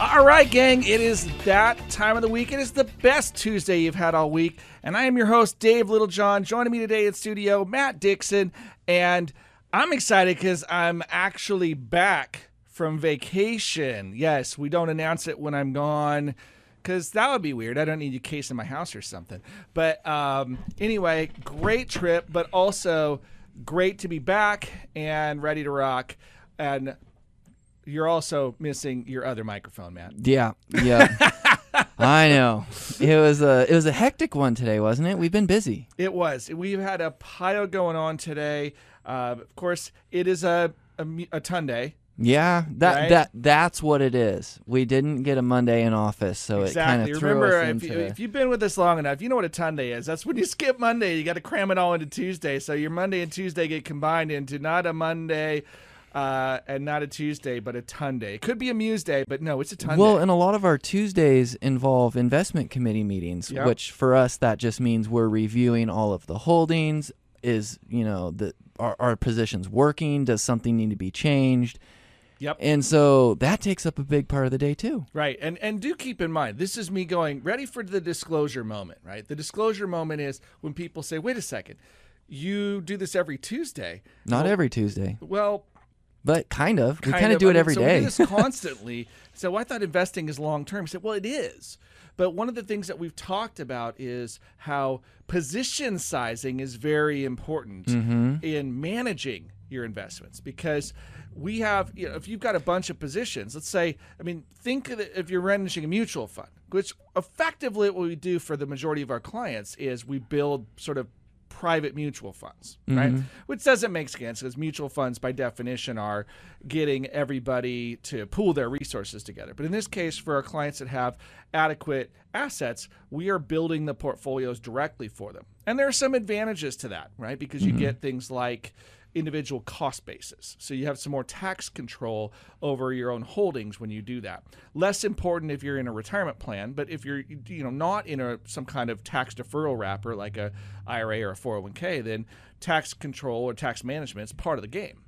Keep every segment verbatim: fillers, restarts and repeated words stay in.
All right, gang, it is that time of the week. It is the best Tuesday you've had all week. And I am your host, Dave Littlejohn. Joining me today in studio, Matt Dixon. And I'm excited because I'm actually back from vacation. Yes, we don't announce it when I'm gone, because that would be weird. I don't need you casing my house or something. But um, anyway, great trip, but also great to be back and ready to rock. And you're also missing your other microphone, Matt. Yeah, yeah. I know. It was a it was a hectic one today, wasn't it? We've been busy. It was. We've had a pile going on today. Uh, of course, it is a a, a Tunday. Yeah, that right? that that's what it is. We didn't get a Monday in office, so exactly. It kind of threw Remember, us into if, you, if you've been with us long enough, you know what a Tunday is. That's when you skip Monday. You got to cram it all into Tuesday. So your Monday and Tuesday get combined into not a Monday uh, and not a Tuesday, but a Tunday. It could be a Muse Day, but no, it's a Tunday. Well, and a lot of our Tuesdays involve investment committee meetings, yep. Which for us that just means we're reviewing all of the holdings. Is you know the are our positions working? Does something need to be changed? Yep. And so that takes up a big part of the day too. Right. And and do keep in mind, this is me going ready for the disclosure moment, right? The disclosure moment is when people say, wait a second, you do this every Tuesday. Not well, every Tuesday. Well, but kind of. Kind we kind of do it I mean, every so day. We do this constantly. So I thought investing is long term. I said, well, it is. But one of the things that we've talked about is how position sizing is very important mm-hmm. in managing your investments, because we have, you know, if you've got a bunch of positions, let's say, I mean, think of it, if you're managing a mutual fund, which effectively what we do for the majority of our clients is we build sort of private mutual funds, mm-hmm. right? Which doesn't make sense because mutual funds by definition are getting everybody to pool their resources together. But in this case, for our clients that have adequate assets, we are building the portfolios directly for them. And there are some advantages to that, right? Because you mm-hmm. get things like individual cost basis. So you have some more tax control over your own holdings when you do that. Less important if you're in a retirement plan, but if you're you know not in a some kind of tax deferral wrapper like a I R A or a four oh one K, then tax control or tax management is part of the game.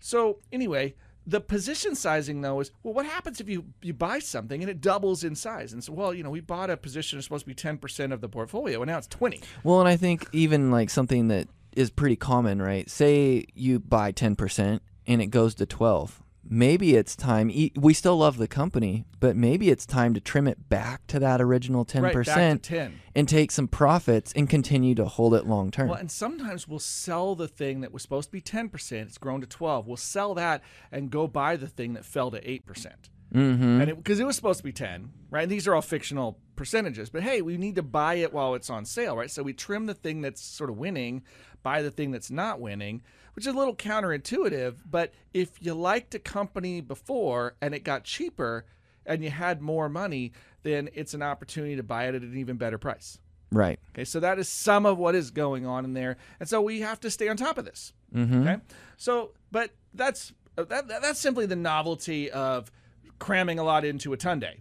So anyway, the position sizing though is, well, what happens if you, you buy something and it doubles in size? And so, well, you know, we bought a position that's supposed to be ten percent of the portfolio and now it's twenty. Well, and I think even like something that is pretty common, right? Say you buy ten percent and it goes to twelve. Maybe it's time, we still love the company, but maybe it's time to trim it back to that original ten percent right, back to ten. And take some profits and continue to hold it long term. Well, and sometimes we'll sell the thing that was supposed to be ten percent, it's grown to twelve. We'll sell that and go buy the thing that fell to eight percent. Mm-hmm. And because it, it was supposed to be ten, right? And these are all fictional percentages, but hey, we need to buy it while it's on sale, right? So we trim the thing that's sort of winning, buy the thing that's not winning, which is a little counterintuitive, but if you liked a company before and it got cheaper and you had more money, then it's an opportunity to buy it at an even better price. Right. Okay, so that is some of what is going on in there. And so we have to stay on top of this. Mm-hmm. Okay. So, but that's that, that's simply the novelty of cramming a lot into a Tunday.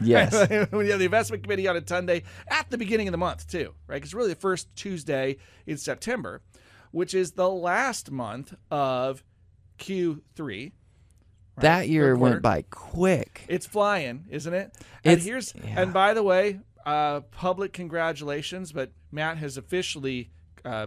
Yes. When you have the investment committee on a Tunday at the beginning of the month too, right? Because really the first Tuesday in September, which is the last month of Q three. Right? That year went by quick. It's flying, isn't it? And it's, here's yeah. and by the way, uh, public congratulations, but Matt has officially uh,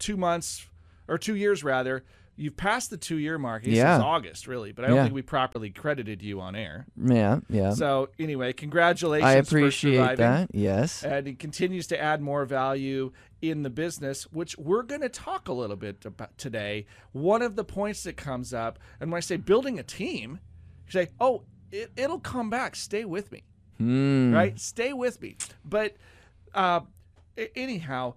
two months or two years rather. You've passed the two-year mark. It's yeah. August, really, but I don't yeah. think we properly credited you on air. Yeah, yeah. So anyway, congratulations. I appreciate for surviving. That. Yes, and it continues to add more value in the business, which we're going to talk a little bit about today. One of the points that comes up, and when I say building a team, you say, "Oh, it, it'll come back. Stay with me, mm. right? Stay with me." But uh, anyhow,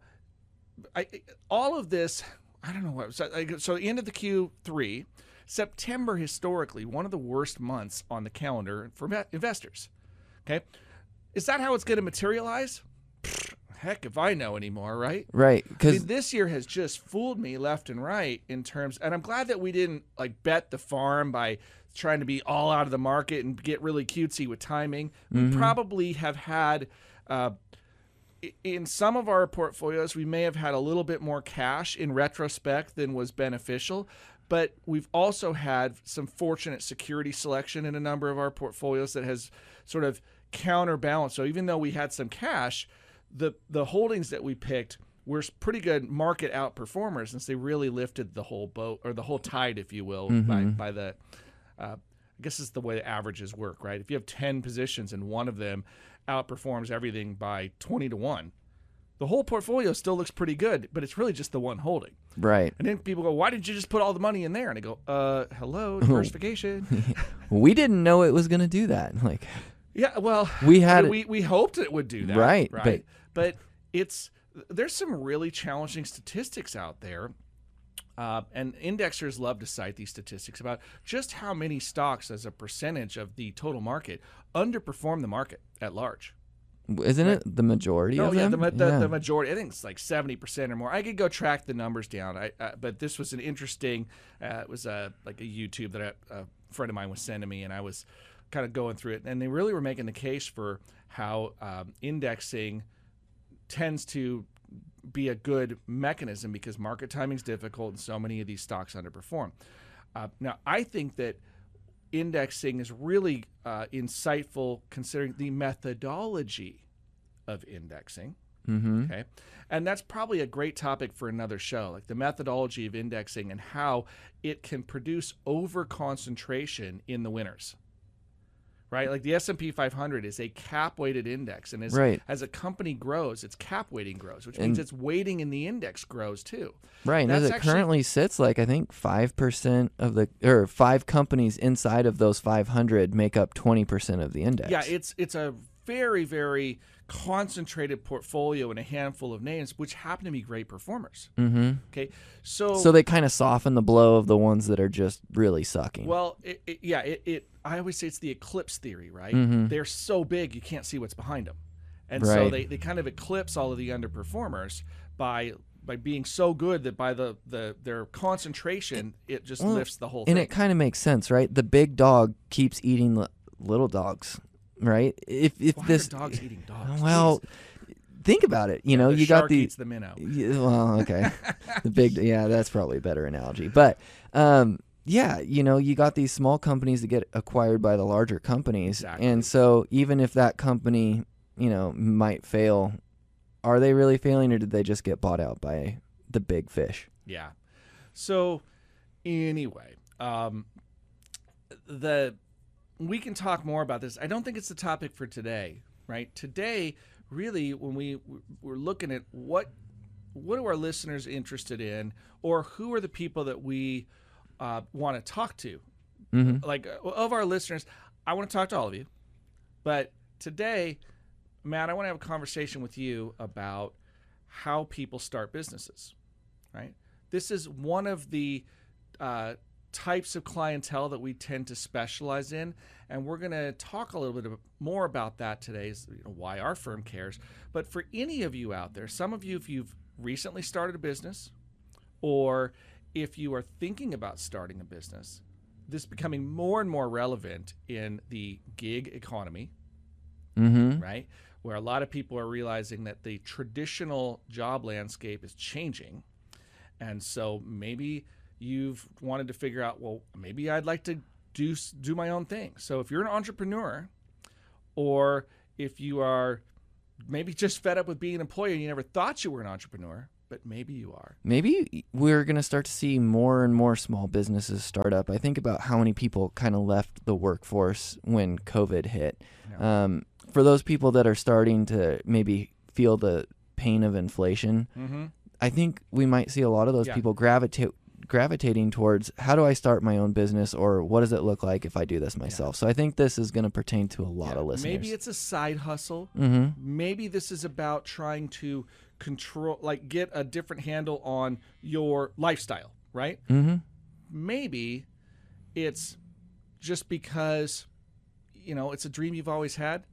I, all of this. I don't know what. So, so the end of the Q three, September historically one of the worst months on the calendar for investors. Okay, is that how it's going to materialize? Pfft, heck, if I know anymore, right? Right. Because I mean, this year has just fooled me left and right in terms, and I'm glad that we didn't like bet the farm by trying to be all out of the market and get really cutesy with timing. We mm-hmm. probably have had. Uh, In some of our portfolios, we may have had a little bit more cash in retrospect than was beneficial, But we've also had some fortunate security selection in a number of our portfolios that has sort of counterbalanced. So even though we had some cash, the the holdings that we picked were pretty good market outperformers, since they really lifted the whole boat, or the whole tide, if you will, mm-hmm. by by the. Uh, I guess it's the way the averages work, right? If you have ten positions and one of them outperforms everything by twenty to one, the whole portfolio still looks pretty good, but it's really just the one holding. Right. And then people go, why did you just put all the money in there? And I go, uh, hello, diversification. We didn't know it was going to do that. Like, yeah, well, we had, we, we hoped it would do that. Right. Right. But, but it's, there's some really challenging statistics out there. Uh, and indexers love to cite these statistics about just how many stocks as a percentage of the total market underperform the market at large. Isn't right? it the majority no, of yeah, them? The, the, yeah, the majority. I think it's like seventy percent or more. I could go track the numbers down, I, uh, but this was an interesting, uh, it was uh, like a YouTube that I, a friend of mine was sending me, and I was kind of going through it. And they really were making the case for how um, indexing tends to be a good mechanism because market timing is difficult and so many of these stocks underperform. Uh, now, I think that indexing is really uh, insightful considering the methodology of indexing. Mm-hmm. Okay, and that's probably a great topic for another show, like the methodology of indexing and how it can produce over concentration in the winners. Right, like the S and P five hundred is a cap-weighted index, and as right. as a company grows, its cap weighting grows, which and means its weighting in the index grows too. Right, and as it actually currently sits, like I think five percent of the or five companies inside of those five hundred make up twenty percent of the index. Yeah, it's it's a very very concentrated portfolio in a handful of names, which happen to be great performers. Mm-hmm. Okay, so so they kind of soften the blow of the ones that are just really sucking. Well, it, it, yeah, it. it I always say it's the eclipse theory, right? Mm-hmm. They're so big you can't see what's behind them. And right. so they, they kind of eclipse all of the underperformers by by being so good that by the, the their concentration, it just well, lifts the whole thing. And it kind of makes sense, right? The big dog keeps eating li- little dogs, right? If if Why this are dogs eating dogs. Well, Jeez. Think about it. You yeah, know, the you shark got the eats the minnow. Well, okay. the big yeah, that's probably a better analogy. But um yeah, you know, you got these small companies that get acquired by the larger companies. Exactly. And so even if that company, you know, might fail, are they really failing or did they just get bought out by the big fish? Yeah. So anyway, um, the we can talk more about this. I don't think it's the topic for today, right? Today, really, when we we're looking at what what are our listeners interested in, or who are the people that we – Uh, want to talk to, mm-hmm. like uh, of our listeners. I want to talk to all of you, but today, Matt, I want to have a conversation with you about how people start businesses, right? This is one of the uh, types of clientele that we tend to specialize in, and we're going to talk a little bit more about that today, is, you know, why our firm cares. But for any of you out there, some of you, if you've recently started a business, or if you are thinking about starting a business, this is becoming more and more relevant in the gig economy, mm-hmm. right? Where a lot of people are realizing that the traditional job landscape is changing. And so maybe you've wanted to figure out, well, maybe I'd like to do, do my own thing. So if you're an entrepreneur, or if you are maybe just fed up with being an employee and you never thought you were an entrepreneur, but maybe you are. Maybe we're going to start to see more and more small businesses start up. I think about how many people kind of left the workforce when COVID hit. Yeah. Um, for those people that are starting to maybe feel the pain of inflation, mm-hmm. I think we might see a lot of those yeah. people gravitate gravitating towards, how do I start my own business, or what does it look like if I do this myself? Yeah. So I think this is going to pertain to a lot yeah. of listeners. Maybe it's a side hustle. Mm-hmm. Maybe this is about trying to control, like get a different handle on your lifestyle, right? Mm-hmm. Maybe it's just because, you know, it's a dream you've always had,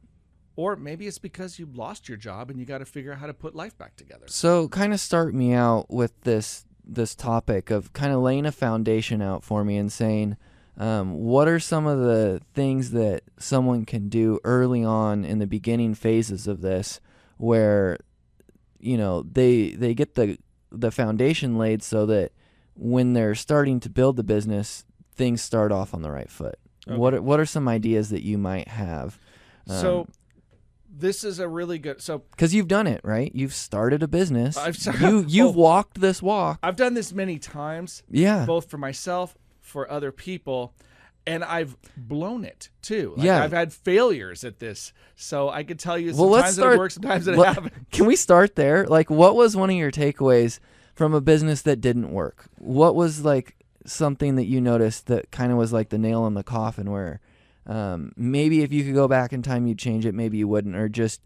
or maybe it's because you lost your job and you got to figure out how to put life back together. So kind of start me out with this this topic of kind of laying a foundation out for me and saying, um, what are some of the things that someone can do early on in the beginning phases of this, where, you know, they they get the the foundation laid so that when they're starting to build the business, things start off on the right foot. Okay. What are, what are some ideas that you might have? Um, so this is a really good, so because you've done it, right? You've started a business. I've started, you you've well, walked this walk. I've done this many times. Yeah, both for myself, for other people, and I've blown it too. Like, yeah, I've had failures at this, so I could tell you sometimes well, let's start, it works, sometimes it let, happens. Can we start there? Like, what was one of your takeaways from a business that didn't work? What was like something that you noticed that kind of was like the nail in the coffin where um, maybe if you could go back in time, you'd change it, maybe you wouldn't, or just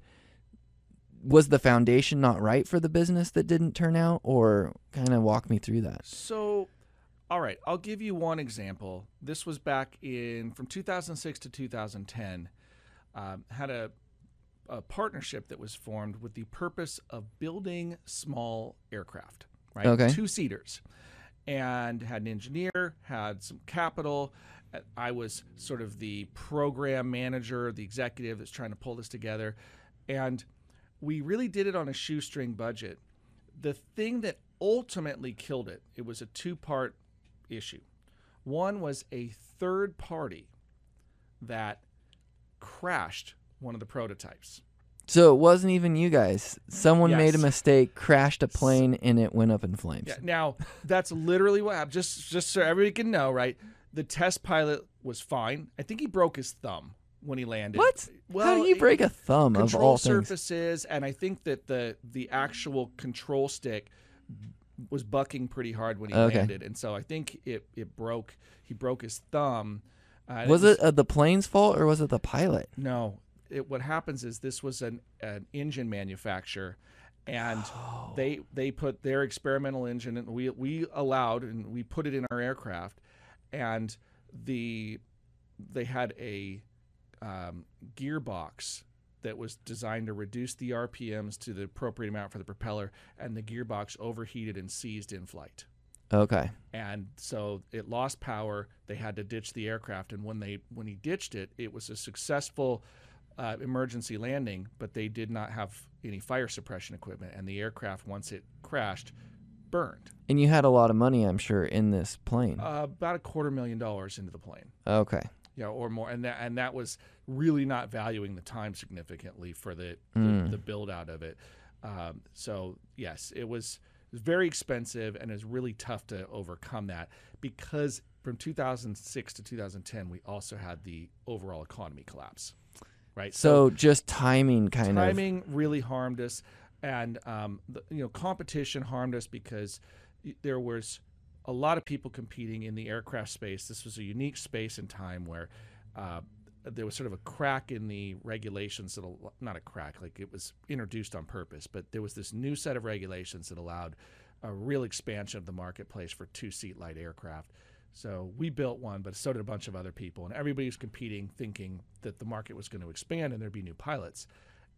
was the foundation not right for the business that didn't turn out, or kind of walk me through that. So, all right, I'll give you one example. This was back in, from two thousand six to two thousand ten, um, had a, a partnership that was formed with the purpose of building small aircraft, right? Okay. Two-seaters. And had an engineer, had some capital. I was sort of the program manager, the executive that's trying to pull this together. And we really did it on a shoestring budget. The thing that ultimately killed it, it was a two-part issue. One was a third party that crashed one of the prototypes. So it wasn't even you guys. Someone yes. made a mistake, crashed a plane, and it went up in flames. Yeah. Now, that's literally what happened. Just, just so everybody can know, right? The test pilot was fine. I think he broke his thumb when he landed. What? Well, how do you break a thumb of all things? Control surfaces, and I think that the, the actual control stick was bucking pretty hard when he okay. landed. And so I think it, it broke. He broke his thumb. Uh, was it, was, it uh, the plane's fault, or was it the pilot? No. It, what happens is this was an, an engine manufacturer, and oh. they they put their experimental engine, and we we allowed and we put it in our aircraft, and the they had a um, gearbox that was designed to reduce the R P Ms to the appropriate amount for the propeller, and the gearbox overheated and seized in flight. Okay. And so it lost power. They had to ditch the aircraft, and when they when he ditched it, it was a successful Uh, emergency landing, but they did not have any fire suppression equipment, and the aircraft, once it crashed, burned. And you had a lot of money, I'm sure, in this plane. Uh, about a quarter million dollars into the plane. Okay. Yeah, or more, and that and that was really not valuing the time significantly for the mm. the, the build out of it. Um, so yes, it was, it was very expensive, and it's really tough to overcome that because from two thousand six to two thousand ten, we also had the overall economy collapse. Right. So, so just timing kind timing of. Timing really harmed us. And, um, the, you know, competition harmed us because there was a lot of people competing in the aircraft space. This was a unique space and time where uh, there was sort of a crack in the regulations. That al- not a crack, like it was introduced on purpose, but there was this new set of regulations that allowed a real expansion of the marketplace for two-seat light aircraft. So we built one, but so did a bunch of other people. And everybody was competing, thinking that the market was going to expand and there'd be new pilots.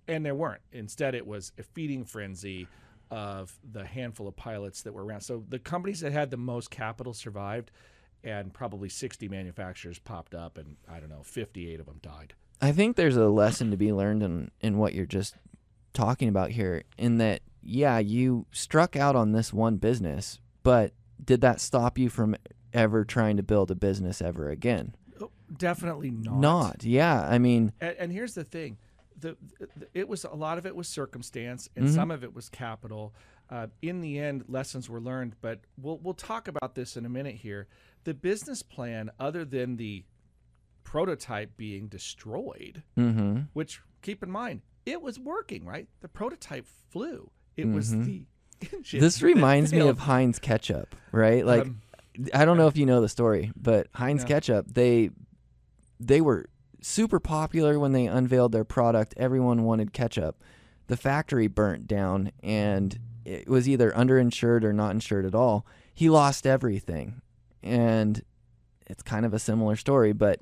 And there weren't. Instead, it was a feeding frenzy of the handful of pilots that were around. So the companies that had the most capital survived, and probably sixty manufacturers popped up, and I don't know, fifty-eight of them died. I think there's a lesson to be learned in, in what you're just talking about here, in that, yeah, you struck out on this one business, but did that stop you from ever trying to build a business ever again? Definitely not. Not, yeah. I mean, and, and here's the thing: the, the it was a lot of it was circumstance, and mm-hmm. some of it was capital. Uh, in the end, lessons were learned, but we'll we'll talk about this in a minute here. The business plan, other than the prototype being destroyed, mm-hmm. which keep in mind, it was working, right? The prototype flew. It mm-hmm. was the engine. This reminds me of Heinz ketchup, right? Like. Um, I don't know if you know the story, but Heinz yeah. ketchup, they they were super popular when they unveiled their product. Everyone wanted ketchup. The factory burnt down, and it was either underinsured or not insured at all. He lost everything, and it's kind of a similar story, but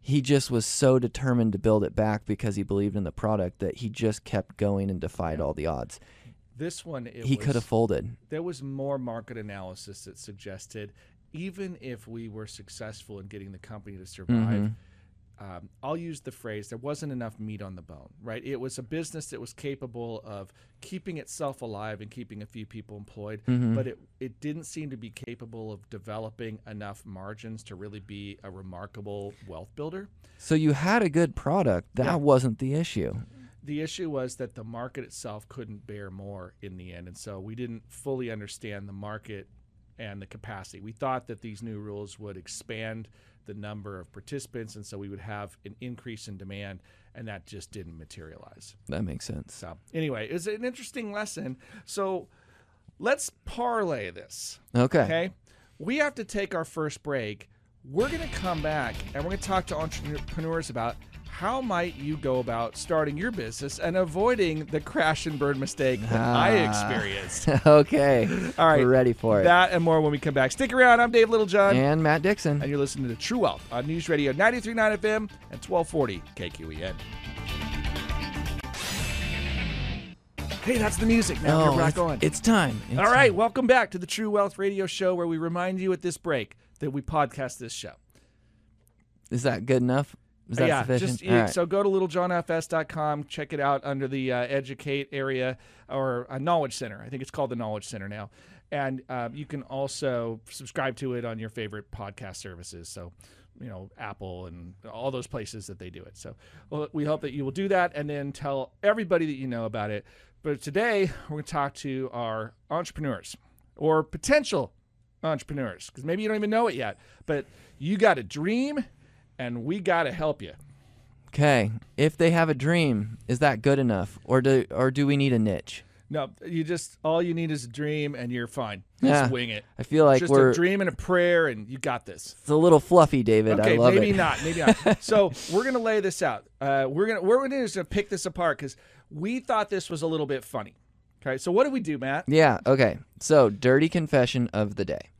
he just was so determined to build it back because he believed in the product that he just kept going and defied yeah. all the odds. This one, it he was, could have folded. There was more market analysis that suggested even if we were successful in getting the company to survive, mm-hmm. um, I'll use the phrase, there wasn't enough meat on the bone, right? It was a business that was capable of keeping itself alive and keeping a few people employed, mm-hmm. but it, it didn't seem to be capable of developing enough margins to really be a remarkable wealth builder. So you had a good product. That yeah. wasn't the issue. The issue was that the market itself couldn't bear more in the end, and so we didn't fully understand the market and the capacity. We thought that these new rules would expand the number of participants, and so we would have an increase in demand, and that just didn't materialize. That makes sense. So anyway, it was an interesting lesson. So let's parlay this. Okay. Okay. We have to take our first break. We're going to come back, and we're going to talk to entrepreneurs about how might you go about starting your business and avoiding the crash and burn mistake that ah, I experienced. Okay. All right. We're ready for it. That and more when we come back. Stick around. I'm Dave Littlejohn. And Matt Dixon. And you're listening to True Wealth on News Radio ninety-three point nine F M and twelve forty K Q E N. Hey, that's the music. Now we're back on. It's time. It's All right. Time. Welcome back to the True Wealth Radio Show, where we remind you at this break that we podcast this show. Is that good enough? Is that yeah, sufficient? Just, yeah, right. So go to little john f s dot com, check it out under the uh, Educate area or uh, Knowledge Center. I think it's called the Knowledge Center now. And uh, you can also subscribe to it on your favorite podcast services. So, you know, Apple and all those places that they do it. So well, we hope that you will do that and then tell everybody that you know about it. But today we're going to talk to our entrepreneurs or potential entrepreneurs, because maybe you don't even know it yet, but you got a dream. And we got to help you. Okay. If they have a dream, is that good enough? Or do or do we need a niche? No, you just, all you need is a dream and you're fine. Just yeah. wing it. I feel like just we're... Just a dream and a prayer and you got this. It's a little fluffy, David. Okay, I love maybe it. not. Maybe not. So we're going to lay this out. Uh, we're going to, we're going to just pick this apart because we thought this was a little bit funny. Okay. So what did we do, Matt? Yeah. Okay. So dirty confession of the day.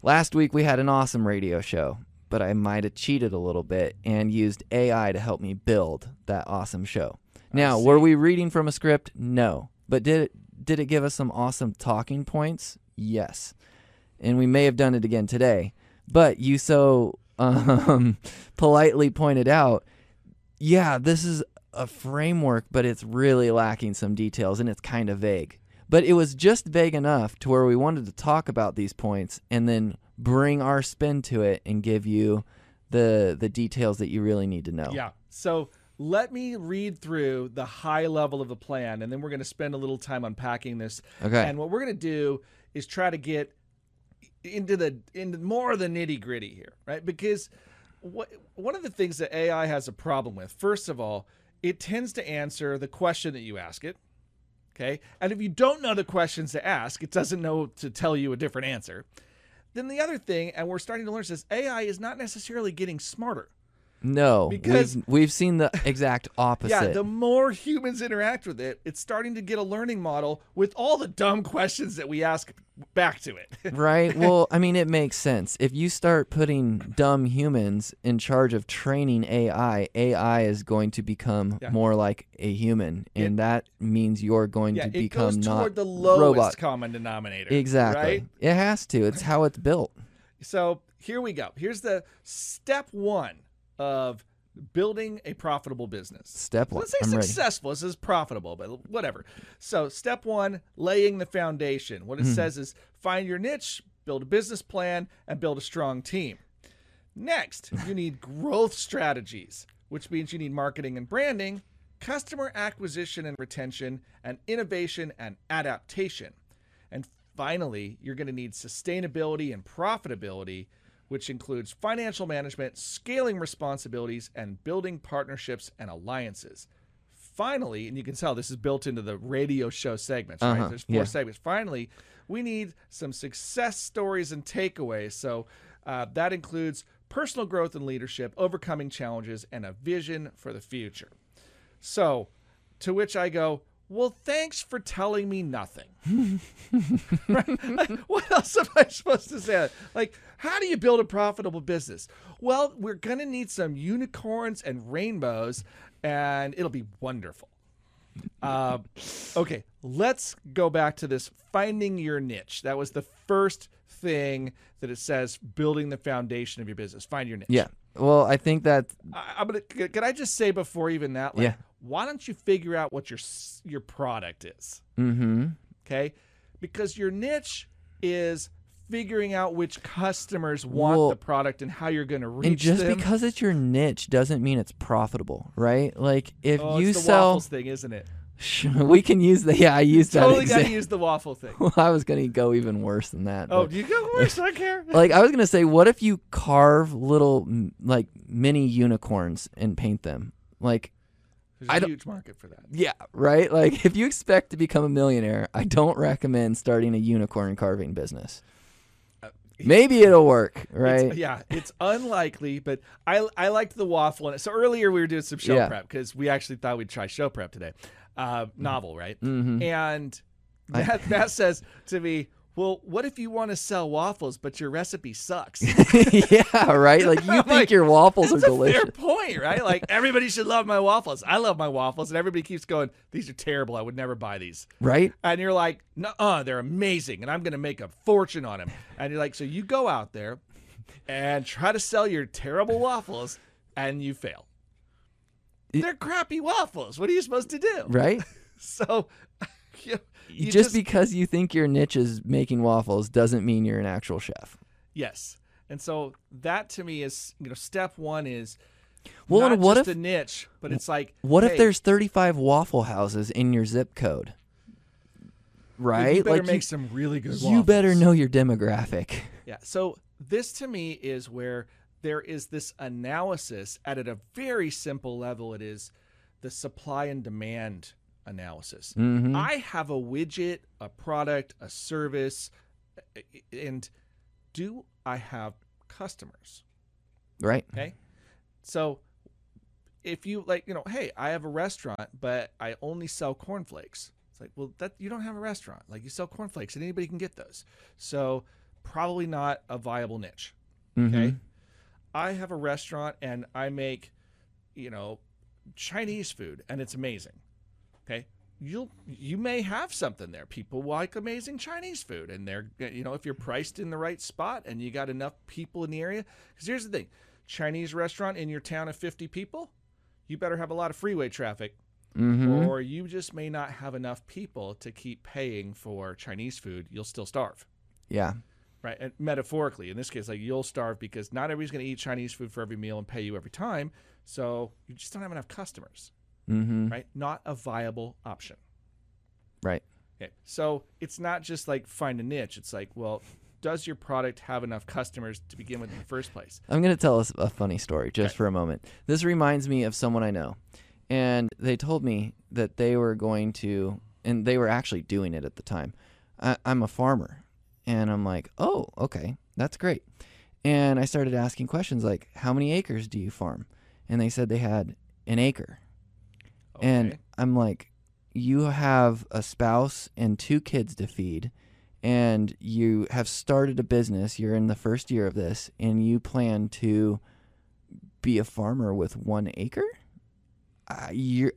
Last week we had an awesome radio show, but I might have cheated a little bit and used A I to help me build that awesome show. Now, were we reading from a script? No. But did it, did it give us some awesome talking points? Yes. And we may have done it again today. But you so um, politely pointed out, yeah, this is a framework, but it's really lacking some details and it's kind of vague. But it was just vague enough to where we wanted to talk about these points and then bring our spin to it and give you the the details that you really need to know. Yeah. So let me read through the high level of the plan, and then we're going to spend a little time unpacking this. Okay. And what we're going to do is try to get into the into more of the nitty gritty here, right? Because what, one of the things that A I has a problem with, first of all, it tends to answer the question that you ask it. Okay. And if you don't know the questions to ask, it doesn't know to tell you a different answer. Then the other thing, and we're starting to learn this, A I is not necessarily getting smarter. No, because we've, we've seen the exact opposite. Yeah, the more humans interact with it, it's starting to get a learning model with all the dumb questions that we ask back to it. Right. Well, I mean, it makes sense. If you start putting dumb humans in charge of training A I, A I is going to become yeah. more like a human, and it, that means you're going yeah, to become not robot. It goes toward the lowest robot. common denominator. Exactly. Right? It has to. It's how it's built. So here we go. Here's the step one of building a profitable business. Step one. Let's say I'm successful. Ready. This is profitable, but whatever. So step one, laying the foundation. What it mm. says is find your niche, build a business plan, and build a strong team. Next, you need growth strategies, which means you need marketing and branding, customer acquisition and retention, and innovation and adaptation. And finally, you're going to need sustainability and profitability, which includes financial management, scaling responsibilities, and building partnerships and alliances. Finally, and you can tell this is built into the radio show segments, uh-huh. right? There's four yeah. segments. Finally, we need some success stories and takeaways. So uh, that includes personal growth and leadership, overcoming challenges, and a vision for the future. So to which I go, well, thanks for telling me nothing. Right? Like, what else am I supposed to say? Like, how do you build a profitable business? Well, we're going to need some unicorns and rainbows, and it'll be wonderful. Uh, okay, let's go back to this finding your niche. That was the first thing that it says, building the foundation of your business. Find your niche. Yeah. Well, I think that I, I'm gonna. Could I just say before even that? Like, yeah. Why don't you figure out what your your product is? Mm-hmm. Okay, because your niche is figuring out which customers want well, the product and how you're going to reach them. And just them. because it's your niche doesn't mean it's profitable, right? Like if oh, you it's the sell waffles thing, isn't it? We can use the yeah. I used you that. Totally got to use the waffle thing. Well, I was going to go even worse than that. Oh, you go worse? I don't care. Like I was going to say, what if you carve little like mini unicorns and paint them? Like there's I a huge market for that. Yeah, right. Like if you expect to become a millionaire, I don't recommend starting a unicorn carving business. Maybe it'll work, right? It's, yeah, it's unlikely, but I I liked the waffle. And so earlier we were doing some show yeah. prep because we actually thought we'd try show prep today. Uh, novel, right? Mm-hmm. And Matt, I, Matt says to me, well, what if you want to sell waffles, but your recipe sucks? Yeah, right? Like you I'm think like, your waffles are delicious. That's a fair point, right? Like everybody should love my waffles. I love my waffles. And everybody keeps going, these are terrible. I would never buy these. Right? And you're like, nuh-uh, they're amazing. And I'm going to make a fortune on them. And you're like, so you go out there and try to sell your terrible waffles and you fail. It, they're crappy waffles. What are you supposed to do? Right? So... You, you just, just because you think your niche is making waffles doesn't mean you're an actual chef. Yes. And so that to me is, you know, step one is well, not and what just if, a niche, but it's like, what hey, if there's thirty-five waffle houses in your zip code? Right? You better like make you, some really good waffles. You better know your demographic. Yeah. So this to me is where there is this analysis at a very simple level. It is the supply and demand analysis. Mm-hmm. I have a widget, a product, a service, and do I have customers? Right. Okay. So if you like, you know, hey, I have a restaurant, but I only sell cornflakes. It's like, well, that you don't have a restaurant. Like you sell cornflakes and anybody can get those. So probably not a viable niche. Mm-hmm. Okay. I have a restaurant and I make, you know, Chinese food and it's amazing. Okay, you'll you may have something there. People like amazing Chinese food, and they're you know if you're priced in the right spot and you got enough people in the area. Because here's the thing, Chinese restaurant in your town of fifty people, you better have a lot of freeway traffic, mm-hmm. or you just may not have enough people to keep paying for Chinese food. You'll still starve. Yeah, right. And metaphorically, in this case, like you'll starve because not everybody's going to eat Chinese food for every meal and pay you every time. So you just don't have enough customers. Mm-hmm. Right? Not a viable option. Right. Okay. So it's not just like find a niche. It's like, well, does your product have enough customers to begin with in the first place? I'm going to tell us a funny story just okay. for a moment. This reminds me of someone I know. And they told me that they were going to, and they were actually doing it at the time. I, I'm a farmer. And I'm like, oh, okay, that's great. And I started asking questions like, how many acres do you farm? And they said they had an acre. Okay. And I'm like, you have a spouse and two kids to feed, and you have started a business. You're in the first year of this, and you plan to be a farmer with one acre? Uh, you're,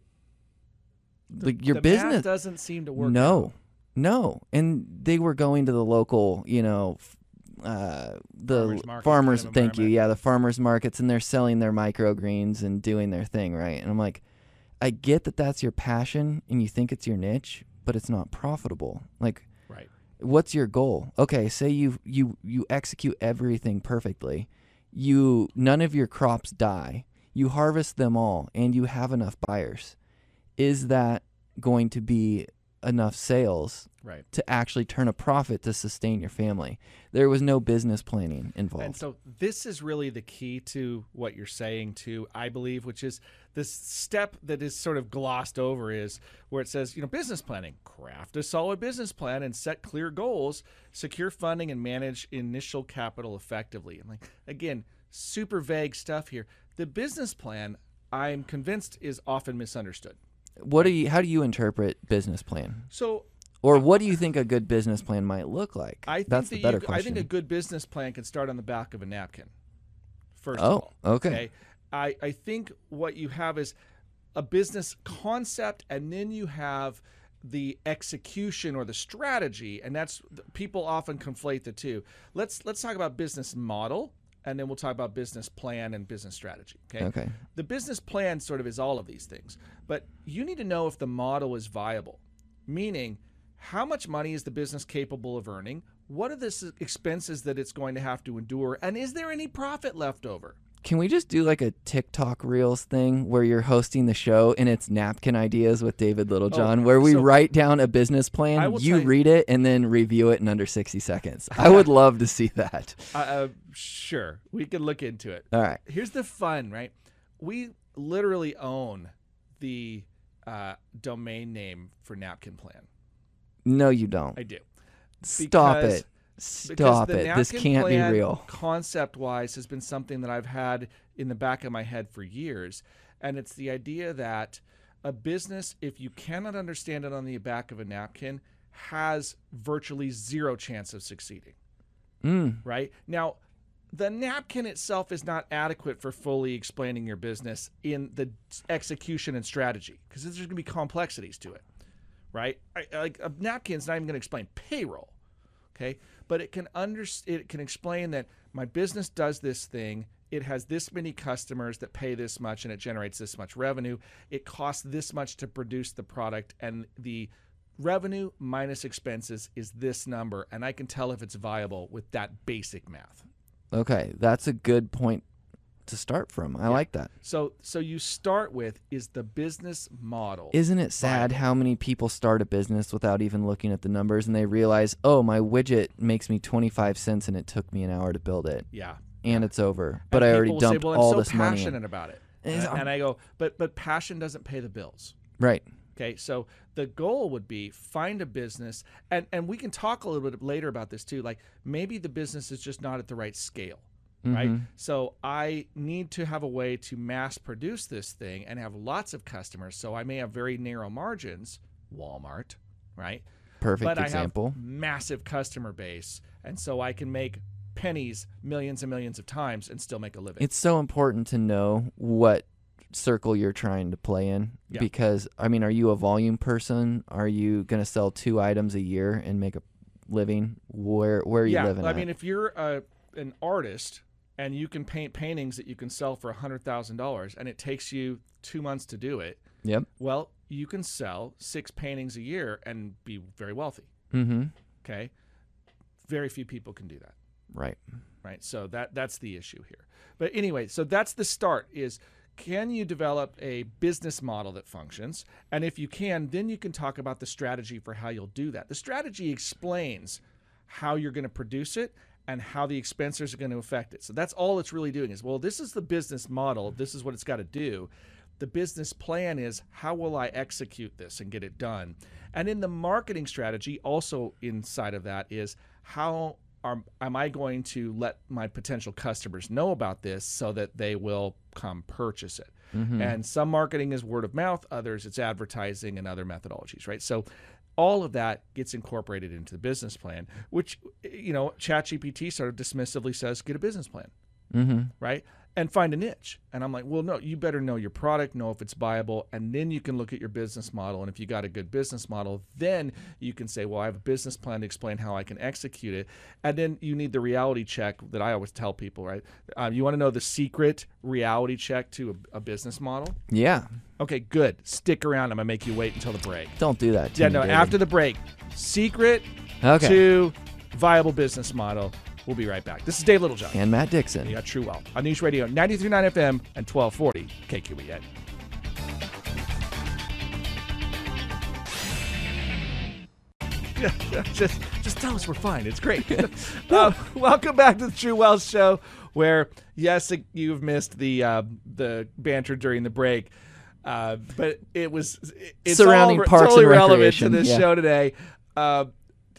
the, like, your the business math doesn't seem to work. No, out. no. And they were going to the local, you know, uh, the farmers. farmers kind of thank you. Yeah, the farmers markets, and they're selling their microgreens and doing their thing, right? And I'm like, I get that that's your passion and you think it's your niche, but it's not profitable. Like, right. What's your goal? Okay, say you you you execute everything perfectly. You none of your crops die. You harvest them all and you have enough buyers. Is that going to be enough sales right. to actually turn a profit to sustain your family? There was no business planning involved. And so this is really the key to what you're saying too, I believe, which is this step that is sort of glossed over is where it says, you know, business planning, craft a solid business plan and set clear goals, secure funding and manage initial capital effectively. And like, again, super vague stuff here. The business plan, I'm convinced, is often misunderstood. What do you? How do you interpret business plan? So, or what do you think a good business plan might look like? I think that's that the better you, question. I think a good business plan can start on the back of a napkin. First. Oh, of all, okay. okay? I I think what you have is a business concept, and then you have the execution or the strategy, and that's people often conflate the two. Let's let's talk about business model and then we'll talk about business plan and business strategy. Okay? Okay. The business plan sort of is all of these things, but you need to know if the model is viable, meaning how much money is the business capable of earning? What are the expenses that it's going to have to endure? And is there any profit left over? Can we just do like a TikTok Reels thing where you're hosting the show and it's napkin ideas with David Littlejohn, oh, where we so write down a business plan, you read it, and then review it in under sixty seconds? I would love to see that. Uh, uh, sure. We can look into it. All right. Here's the fun, right? We literally own the uh, domain name for Napkin Plan. No, you don't. I do. Stop because, it. Stop it. This can't be real. Concept-wise has been something that I've had in the back of my head for years, and it's the idea that a business, if you cannot understand it on the back of a napkin, has virtually zero chance of succeeding. Mm. Right? Now, the napkin itself is not adequate for fully explaining your business in the execution and strategy, because there's going to be complexities to it. Right? Like a napkin's not even going to explain payroll. Okay, but it can under it can explain that my business does this thing. It has this many customers that pay this much, and it generates this much revenue. It costs this much to produce the product, and the revenue minus expenses is this number. And I can tell if it's viable with that basic math. Okay, that's a good point to start from. I yeah. like that. So, so you start with is the business model. Isn't it sad viable? How many people start a business without even looking at the numbers, and they realize, oh, my widget makes me twenty-five cents, and it took me an hour to build it. Yeah, and yeah. it's over. But and I already dumped say, well, all so this money. I'm so passionate about it, and, and I go, but but passion doesn't pay the bills. Right. Okay. So the goal would be find a business, and and we can talk a little bit later about this too. Like maybe the business is just not at the right scale. Right. Mm-hmm. So I need to have a way to mass produce this thing and have lots of customers. So I may have very narrow margins, Walmart, right? Perfect but example. I have massive customer base. And so I can make pennies millions and millions of times and still make a living. It's so important to know what circle you're trying to play in yeah. because, I mean, are you a volume person? Are you going to sell two items a year and make a living? Where, where are you yeah, living I at? mean, if you're a, an artist... and you can paint paintings that you can sell for one hundred thousand dollars, and it takes you two months to do it, Yep. well, you can sell six paintings a year and be very wealthy. Mm-hmm. Okay? Very few people can do that. Right. Right. So that that's the issue here. But anyway, so that's the start is can you develop a business model that functions? And if you can, then you can talk about the strategy for how you'll do that. The strategy explains how you're going to produce it and how the expenses are going to affect it. So that's all it's really doing is, well, this is the business model. This is what it's got to do. The business plan is, how will I execute this and get it done? And in the marketing strategy, also inside of that is, how are, am I going to let my potential customers know about this so that they will come purchase it? Mm-hmm. And some marketing is word of mouth, others it's advertising and other methodologies, right? So all of that gets incorporated into the business plan, which, you know, ChatGPT sort of dismissively says, get a business plan, mm-hmm. right? And find a niche. And I'm like, well, no, you better know your product, know if it's viable, and then you can look at your business model. And if you got a good business model, then you can say, well, I have a business plan to explain how I can execute it. And then you need the reality check that I always tell people, right? Um, you want to know the secret reality check to a, a business model? Yeah. Okay, good. Stick around. I'm going to make you wait until the break. Don't do that. Yeah, no, David. After the break, secret okay. to viable business model. We'll be right back. This is Dave Littlejohn. And Matt Dixon. You got True Wealth on News Radio ninety-three point nine F M and twelve forty K Q E N. just, just tell us we're fine. It's great. uh, welcome back to the True Wealth Show where, yes, you've missed the, uh, the banter during the break. Uh, but it was it's surrounding all re- parks totally and relevant to this yeah. show today. Uh,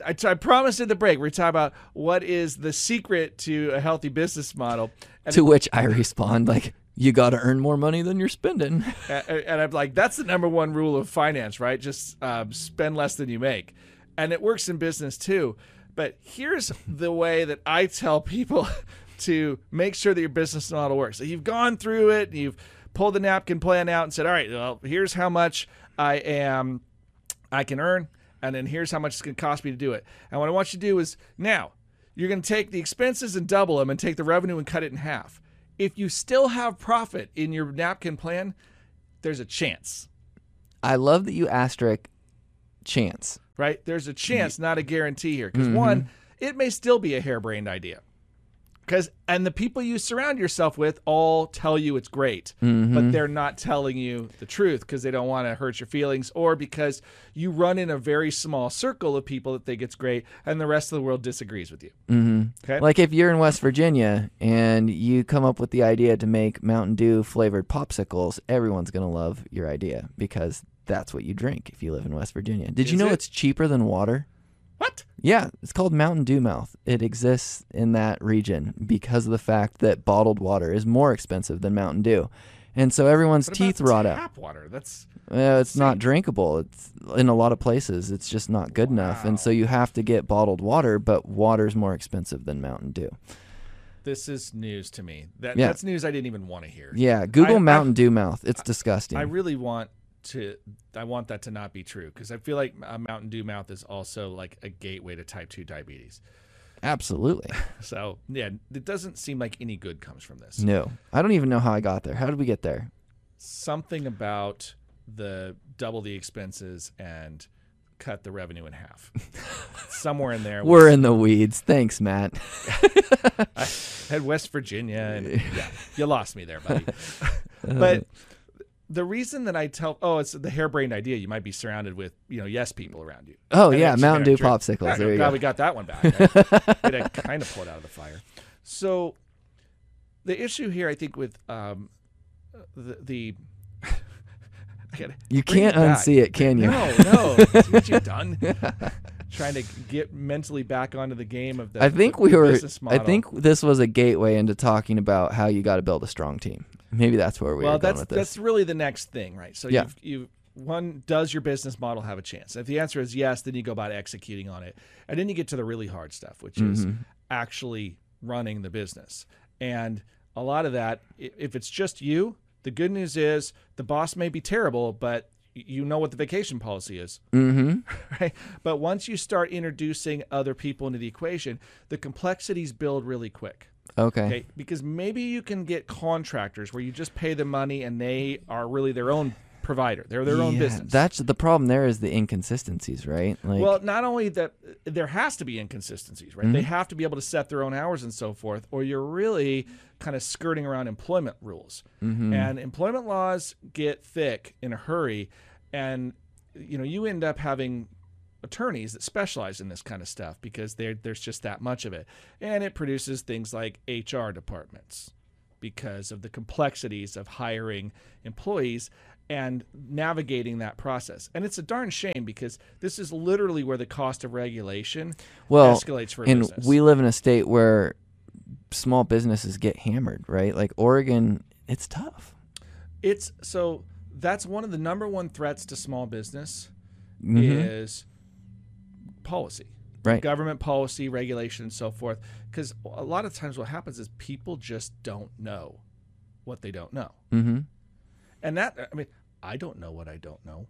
I, t- I promised in the break we're talking about what is the secret to a healthy business model. And to it, which I respond like, you got to earn more money than you're spending. And, and I'm like, that's the number one rule of finance, right? Just um, spend less than you make. And it works in business too. But here's the way that I tell people to make sure that your business model works. So you've gone through it and you've pulled the napkin plan out and said, all right, well, here's how much I am, I can earn, and then here's how much it's going to cost me to do it. And what I want you to do is now, You're going to take the expenses and double them and take the revenue and cut it in half. If you still have profit in your napkin plan, there's a chance. I love that you asterisk chance. Right? There's a chance, not a guarantee here. Because mm-hmm. one, it may still be a harebrained idea. Because and the people you surround yourself with all tell you it's great, mm-hmm. but they're not telling you the truth because they don't want to hurt your feelings, or because you run in a very small circle of people that think it's great and the rest of the world disagrees with you. Mm-hmm. Okay? Like if you're in West Virginia and you come up with the idea to make Mountain Dew flavored popsicles, everyone's going to love your idea because that's what you drink if you live in West Virginia. Did Is you know it? It's cheaper than water? What? Yeah, it's called Mountain Dew Mouth. It exists in that region because of the fact that bottled water is more expensive than Mountain Dew, and so everyone's what teeth rot out. Tap water? That's uh, it's insane. Not drinkable. It's in a lot of places. It's just not good wow. enough, and so you have to get bottled water. But water's more expensive than Mountain Dew. This is news to me. That yeah. that's news I didn't even want to hear. Yeah, Google I, Mountain I, Dew Mouth. It's I, disgusting. I really want. To, I want that to not be true because I feel like uh, Mountain Dew Mouth is also like a gateway to type two diabetes. Absolutely. So, yeah, it doesn't seem like any good comes from this. No. I don't even know how I got there. How did we get there? Something about the double the expenses and cut the revenue in half. Somewhere in there. We're in the weeds. Thanks, Matt. I had West Virginia. And, yeah, you lost me there, buddy. But... The reason that I tell, oh, it's the harebrained idea. You might be surrounded with, you know, yes people around you. Oh, and yeah, Mountain Dew drink. Popsicles. There you God, go. We got that one back. Right? It kind of pulled out of the fire. So the issue here, I think, with um, the... the I you can't it unsee it, can you? No, no. See what you've done? Trying to get mentally back onto the game of the I think the, we were. I think this was a gateway into talking about how you got to build a strong team. Maybe that's where we well, are going with this. Well, that's really the next thing, right? So yeah. you've, you've, one, does your business model have a chance? If the answer is yes, then you go about executing on it. And then you get to the really hard stuff, which mm-hmm. is actually running the business. And a lot of that, if it's just you, the good news is the boss may be terrible, but you know what the vacation policy is. Mm-hmm. Right? But once you start introducing other people into the equation, the complexities build really quick. Okay. okay. Because maybe you can get contractors where you just pay the money and they are really their own provider. They're their yeah, own business. That's the problem there is the inconsistencies, right? Like, well, not only that, there has to be inconsistencies, right? Mm-hmm. They have to be able to set their own hours and so forth, or you're really kind of skirting around employment rules. Mm-hmm. And employment laws get thick in a hurry, and you know, you end up having attorneys that specialize in this kind of stuff because there's just that much of it. And it produces things like H R departments because of the complexities of hiring employees and navigating that process. And it's a darn shame because this is literally where the cost of regulation well, escalates for a business. And we live in a state where small businesses get hammered, right? Like Oregon, it's tough. It's so that's one of the number one threats to small business mm-hmm. is policy, right? Government policy, regulation, and so forth. Because a lot of times what happens is people just don't know what they don't know. Mm-hmm. And that, I mean, I don't know what I don't know.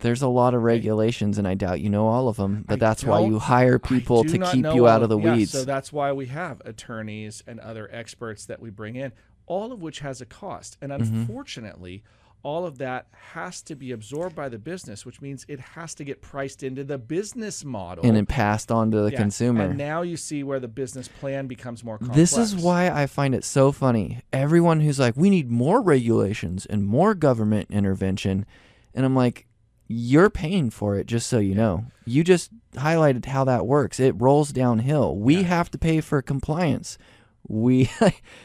There's a lot of regulations, and I doubt you know all of them, but I that's why you hire people to keep you out of the yeah, weeds. So that's why we have attorneys and other experts that we bring in, all of which has a cost. And unfortunately, mm-hmm. all of that has to be absorbed by the business, which means it has to get priced into the business model. And then passed on to the yeah. consumer. And now you see where the business plan becomes more complex. This is why I find it so funny. Everyone who's like, we need more regulations and more government intervention. And I'm like, you're paying for it, just so you yeah. know. You just highlighted how that works. It rolls downhill. We yeah. have to pay for compliance. We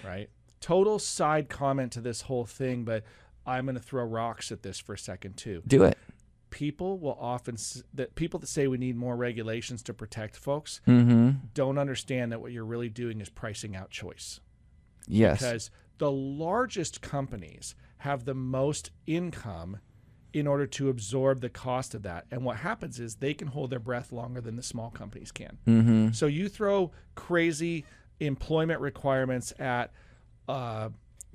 Right. Total side comment to this whole thing, but... I'm going to throw rocks at this for a second too. Do it. People will often that people that say we need more regulations to protect folks mm-hmm. don't understand that what you're really doing is pricing out choice. Yes. Because the largest companies have the most income in order to absorb the cost of that. And what happens is they can hold their breath longer than the small companies can. Mm-hmm. So you throw crazy employment requirements at uh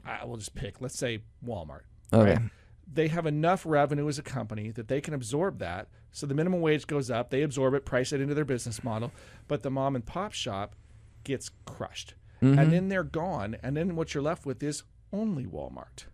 I will just pick, let's say Walmart. Okay. Right? They have enough revenue as a company that they can absorb that. So the minimum wage goes up. They absorb it, price it into their business model. But the mom and pop shop gets crushed. Mm-hmm. And then they're gone. And then what you're left with is only Walmart.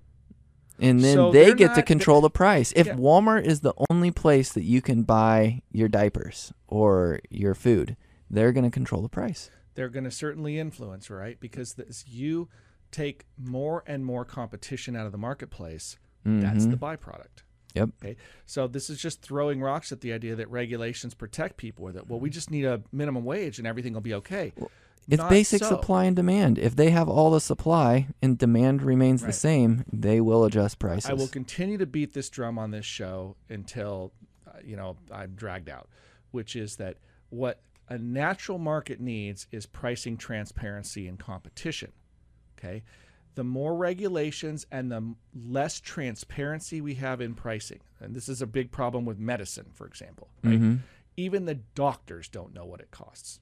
And then so they get not, to control the price. If yeah. Walmart is the only place that you can buy your diapers or your food, they're going to control the price. They're going to certainly influence, right? Because as you take more and more competition out of the marketplace, mm-hmm. that's the byproduct. Yep. Okay. So this is just throwing rocks at the idea that regulations protect people, or that, well, we just need a minimum wage and everything will be okay. Well, it's Not basic so. supply and demand. If they have all the supply and demand remains right. the same, they will adjust prices. I will continue to beat this drum on this show until uh, you know, I'm dragged out, which is that what a natural market needs is pricing transparency and competition. Okay? The more regulations and the less transparency we have in pricing, and this is a big problem with medicine, for example, right? Mm-hmm. Even the doctors don't know what it costs,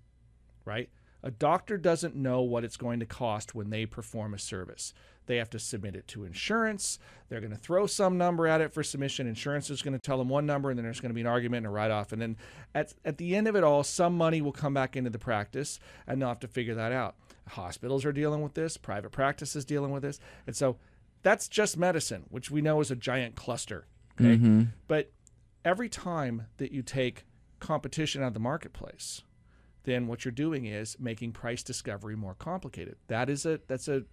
right? A doctor doesn't know what it's going to cost when they perform a service. They have to submit it to insurance. They're going to throw some number at it for submission. Insurance is going to tell them one number, and then there's going to be an argument and a write-off. And then at, at the end of it all, some money will come back into the practice, and they'll have to figure that out. Hospitals are dealing with this. Private practice is dealing with this. And so that's just medicine, which we know is a giant cluster. Okay? Mm-hmm. But every time that you take competition out of the marketplace, then what you're doing is making price discovery more complicated. That is a that's a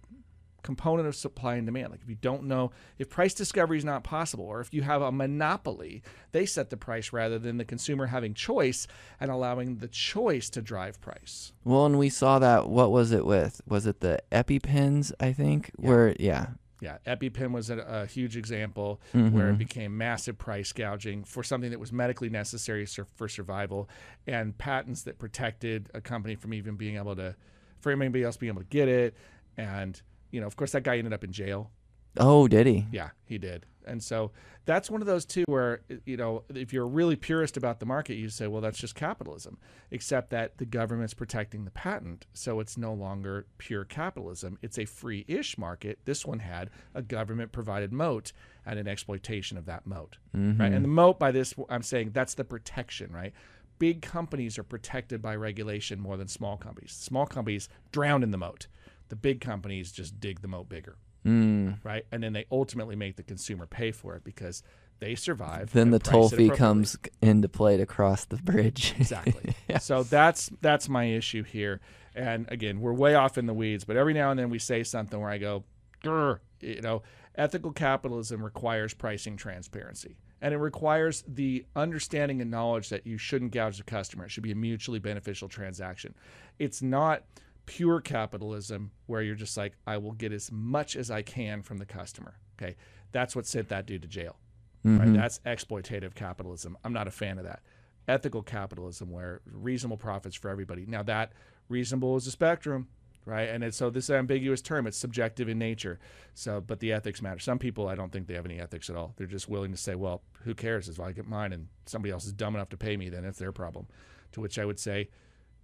component of supply and demand. Like if you don't know, if price discovery is not possible, or if you have a monopoly, they set the price rather than the consumer having choice and allowing the choice to drive price. Well, and we saw that. What was it with? Was it the EpiPens? I think yeah. where yeah. Yeah, EpiPen was a, a huge example mm-hmm. where it became massive price gouging for something that was medically necessary sur for survival, and patents that protected a company from even being able to, for anybody else being able to get it. And, you know, of course, that guy ended up in jail. Oh, did he? Yeah, he did. And so that's one of those two where, you know, if you're really purist about the market, you say, well, that's just capitalism, except that the government's protecting the patent. So it's no longer pure capitalism. It's a free-ish market. This one had a government-provided moat and an exploitation of that moat. Mm-hmm. Right? And the moat, by this, I'm saying that's the protection, right? Big companies are protected by regulation more than small companies. Small companies drown in the moat. The big companies just dig the moat bigger. Mm. Right, and then they ultimately make the consumer pay for it because they survive. Then the toll fee comes into play to cross the bridge. Exactly. Yeah. So that's that's my issue here. And again, we're way off in the weeds, but every now and then we say something where I go, grr, you know, ethical capitalism requires pricing transparency, and it requires the understanding and knowledge that you shouldn't gouge the customer. It should be a mutually beneficial transaction. It's not pure capitalism where you're just like, I will get as much as I can from the customer. Okay, that's what sent that dude to jail. Mm-hmm. Right? That's exploitative capitalism. I'm not a fan of that. Ethical capitalism where reasonable profits for everybody. Now that reasonable is a spectrum, right? And it's, so this is an ambiguous term. It's subjective in nature. So, but the ethics matter. Some people, I don't think they have any ethics at all. They're just willing to say, well, who cares? If I get mine and somebody else is dumb enough to pay me, then it's their problem. To which I would say,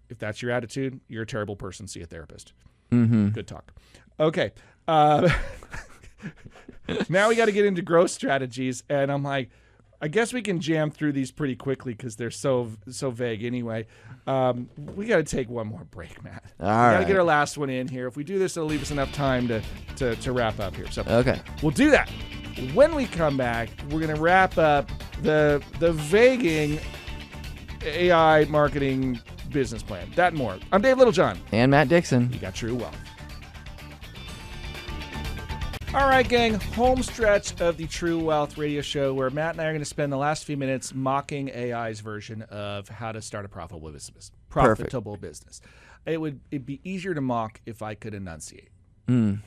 if that's your attitude, you're a terrible person. See a therapist. Mm-hmm. Good talk. Okay. Uh, now we got to get into growth strategies. And I'm like, I guess we can jam through these pretty quickly because they're so so vague anyway. Um, we got to take one more break, Matt. All right. We got to get our last one in here. If we do this, it'll leave us enough time to, to, to wrap up here. So okay. We'll do that. When we come back, we're going to wrap up the, the vaguing A I marketing business plan. That and more. I'm Dave Littlejohn. And Matt Dixon. You got True Wealth. All right, gang. Home stretch of the True Wealth radio show where Matt and I are going to spend the last few minutes mocking A I's version of how to start a profitable business. Profitable Perfect. business. It would it'd be easier to mock if I could enunciate. Mm.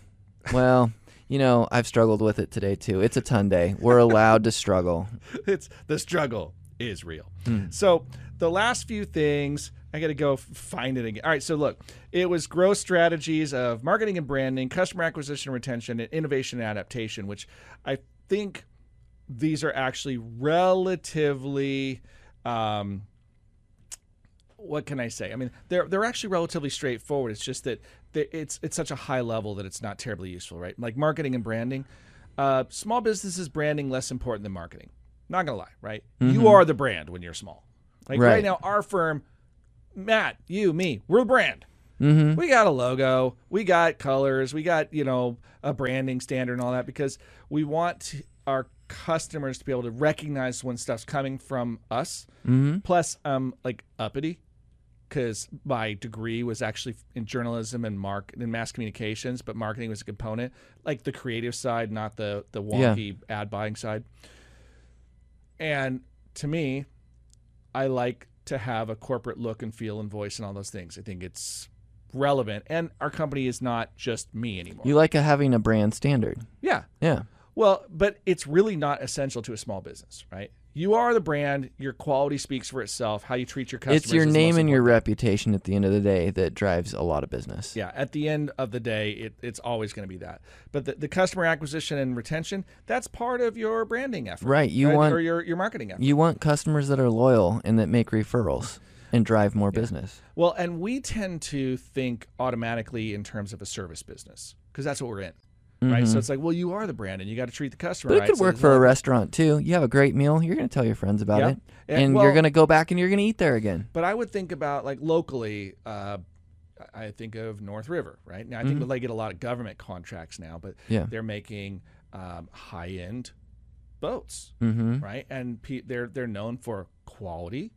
Well, you know, I've struggled with it today, too. It's a ton day. We're allowed to struggle. It's the struggle is real. Mm. So the last few things... I got to go find it again. All right, so look, it was growth strategies of marketing and branding, customer acquisition and retention, and innovation and adaptation, which I think these are actually relatively, um, what can I say? I mean, they're they're actually relatively straightforward. It's just that it's it's such a high level that it's not terribly useful, right? Like marketing and branding, uh, small businesses branding less important than marketing. Not gonna lie, right? Mm-hmm. You are the brand when you're small. Like right, right now, our firm. Matt, you, me, we're the brand. Mm-hmm. We got a logo, we got colors, we got, you know, a branding standard and all that, because we want our customers to be able to recognize when stuff's coming from us. Mm-hmm. Plus, um, like uppity, because my degree was actually in journalism and mark in mass communications, but marketing was a component, like the creative side, not the the wonky yeah. ad buying side. And to me, I like to have a corporate look and feel and voice and all those things. I think it's relevant, and our company is not just me anymore. You like a, having a brand standard. Yeah. Yeah. Well, but it's really not essential to a small business, right? You are the brand. Your quality speaks for itself. How you treat your customers. It's your name and your reputation at the end of the day that drives a lot of business. Yeah, at the end of the day, it, it's always going to be that. But the, the customer acquisition and retention, that's part of your branding effort. Right. You right? want or your, your marketing effort. You want customers that are loyal and that make referrals and drive more yeah. business. Well, and we tend to think automatically in terms of a service business because that's what we're in. Right, mm-hmm. So it's like, well, you are the brand, and you got to treat the customer. But it right? could so work for like, a restaurant too. You have a great meal, you're going to tell your friends about yeah. it, and, and well, you're going to go back and you're going to eat there again. But I would think about like locally. Uh, I think of North River, right? Now I think mm-hmm. they get a lot of government contracts now, but yeah. they're making um, high-end boats, mm-hmm. right? And pe they're they're known for quality,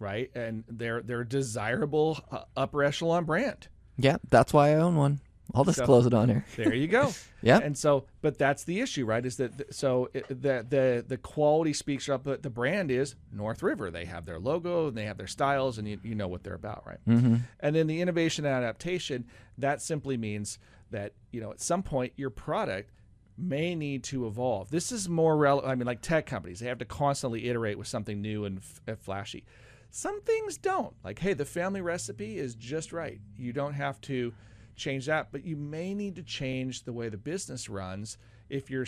right? And they're they're desirable uh, upper echelon brand. Yeah, that's why I own one. I'll just so, close it on here. There you go. Yeah. And so, but that's the issue, right? Is that th so it, the the the quality speaks up, but the brand is North River. They have their logo and they have their styles, and you you know what they're about, right? Mm-hmm. And then the innovation and adaptation, that simply means that, you know, at some point your product may need to evolve. This is more relevant. I mean, like tech companies, they have to constantly iterate with something new and f flashy. Some things don't. Like, hey, the family recipe is just right. You don't have to change that, but you may need to change the way the business runs if you're,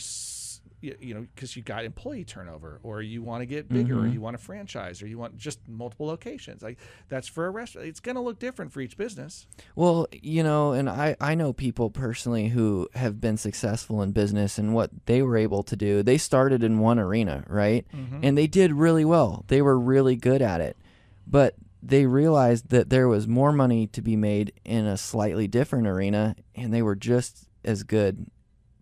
you know, because you got employee turnover, or you want to get bigger, mm-hmm. or you want a franchise, or you want just multiple locations. Like that's for a restaurant. It's going to look different for each business. Well, you know, and I, I know people personally who have been successful in business, and what they were able to do, they started in one arena, right? Mm-hmm. And they did really well. They were really good at it, but they realized that there was more money to be made in a slightly different arena, and they were just as good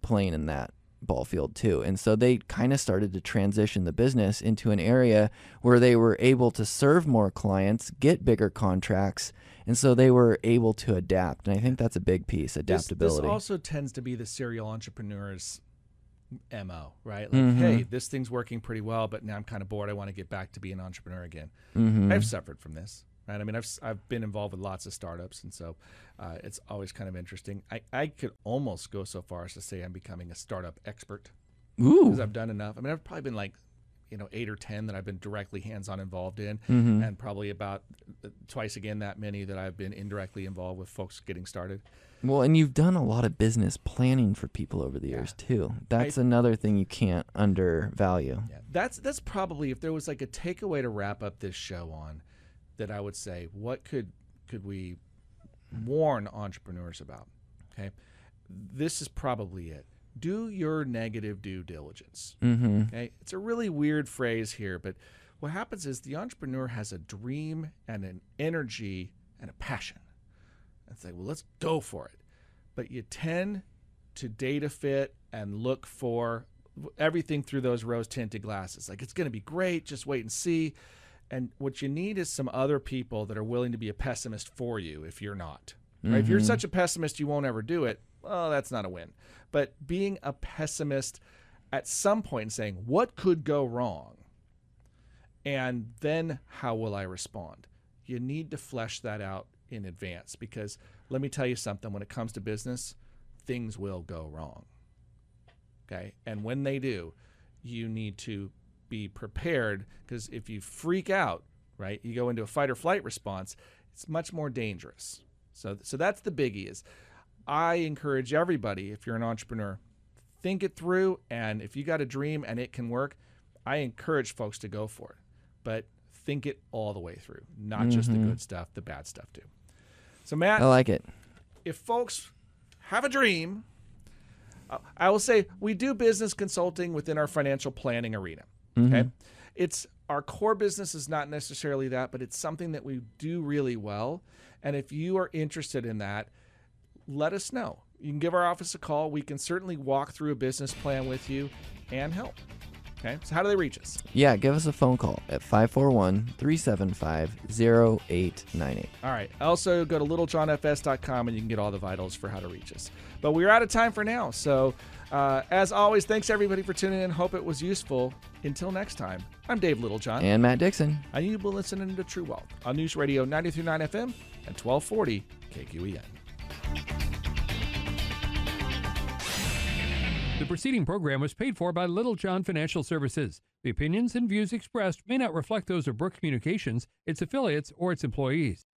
playing in that ball field too. And so they kind of started to transition the business into an area where they were able to serve more clients, get bigger contracts, and so they were able to adapt. And I think that's a big piece, adaptability. This, this also tends to be the serial entrepreneur's M O, right? Like, mm-hmm. hey, this thing's working pretty well, but now I'm kind of bored. I want to get back to being an entrepreneur again. Mm-hmm. I've suffered from this, right? I mean, I've I've been involved with lots of startups, and so uh, it's always kind of interesting. I I could almost go so far as to say I'm becoming a startup expert because I've done enough. I mean, I've probably been like, you know, eight or ten that I've been directly hands-on involved in, mm-hmm. and probably about twice again that many that I've been indirectly involved with folks getting started. Well, and you've done a lot of business planning for people over the years, yeah. too. That's I, another thing you can't undervalue. Yeah. That's that's probably, if there was like a takeaway to wrap up this show on, that I would say, what could could we warn entrepreneurs about? Okay, this is probably it. Do your negative due diligence. Mm-hmm. Okay, it's a really weird phrase here, but what happens is the entrepreneur has a dream and an energy and a passion. It's like, well, let's go for it. But you tend to data fit and look for everything through those rose-tinted glasses. Like, it's going to be great. Just wait and see. And what you need is some other people that are willing to be a pessimist for you if you're not. Mm-hmm. Right? If you're such a pessimist, you won't ever do it. Well, that's not a win. But being a pessimist at some point and saying, what could go wrong? And then how will I respond? You need to flesh that out in advance, because let me tell you something, when it comes to business, things will go wrong. Okay? And when they do, you need to be prepared, because if you freak out, right, you go into a fight or flight response, it's much more dangerous. So so that's the biggie. Is I encourage everybody, if you're an entrepreneur, think it through, and if you got a dream and it can work, I encourage folks to go for it. But think it all the way through, not mm-hmm. just the good stuff, the bad stuff too. So, Matt, I like it. If folks have a dream, uh, I will say we do business consulting within our financial planning arena. Mm-hmm. Okay, it's our core business is not necessarily that, but it's something that we do really well. And if you are interested in that, let us know. You can give our office a call. We can certainly walk through a business plan with you and help. Okay, so how do they reach us? Yeah, give us a phone call at five four one, three seven five, zero eight nine eight. All right, also go to littlejohnfs dot com and you can get all the vitals for how to reach us. But we're out of time for now. So uh, as always, thanks everybody for tuning in. Hope it was useful. Until next time, I'm Dave Littlejohn. And Matt Dixon. And you've been listening to True Wealth on News Radio ninety-three point nine F M and twelve forty K Q E N. The preceding program was paid for by Little John Financial Services. The opinions and views expressed may not reflect those of Brook Communications, its affiliates, or its employees.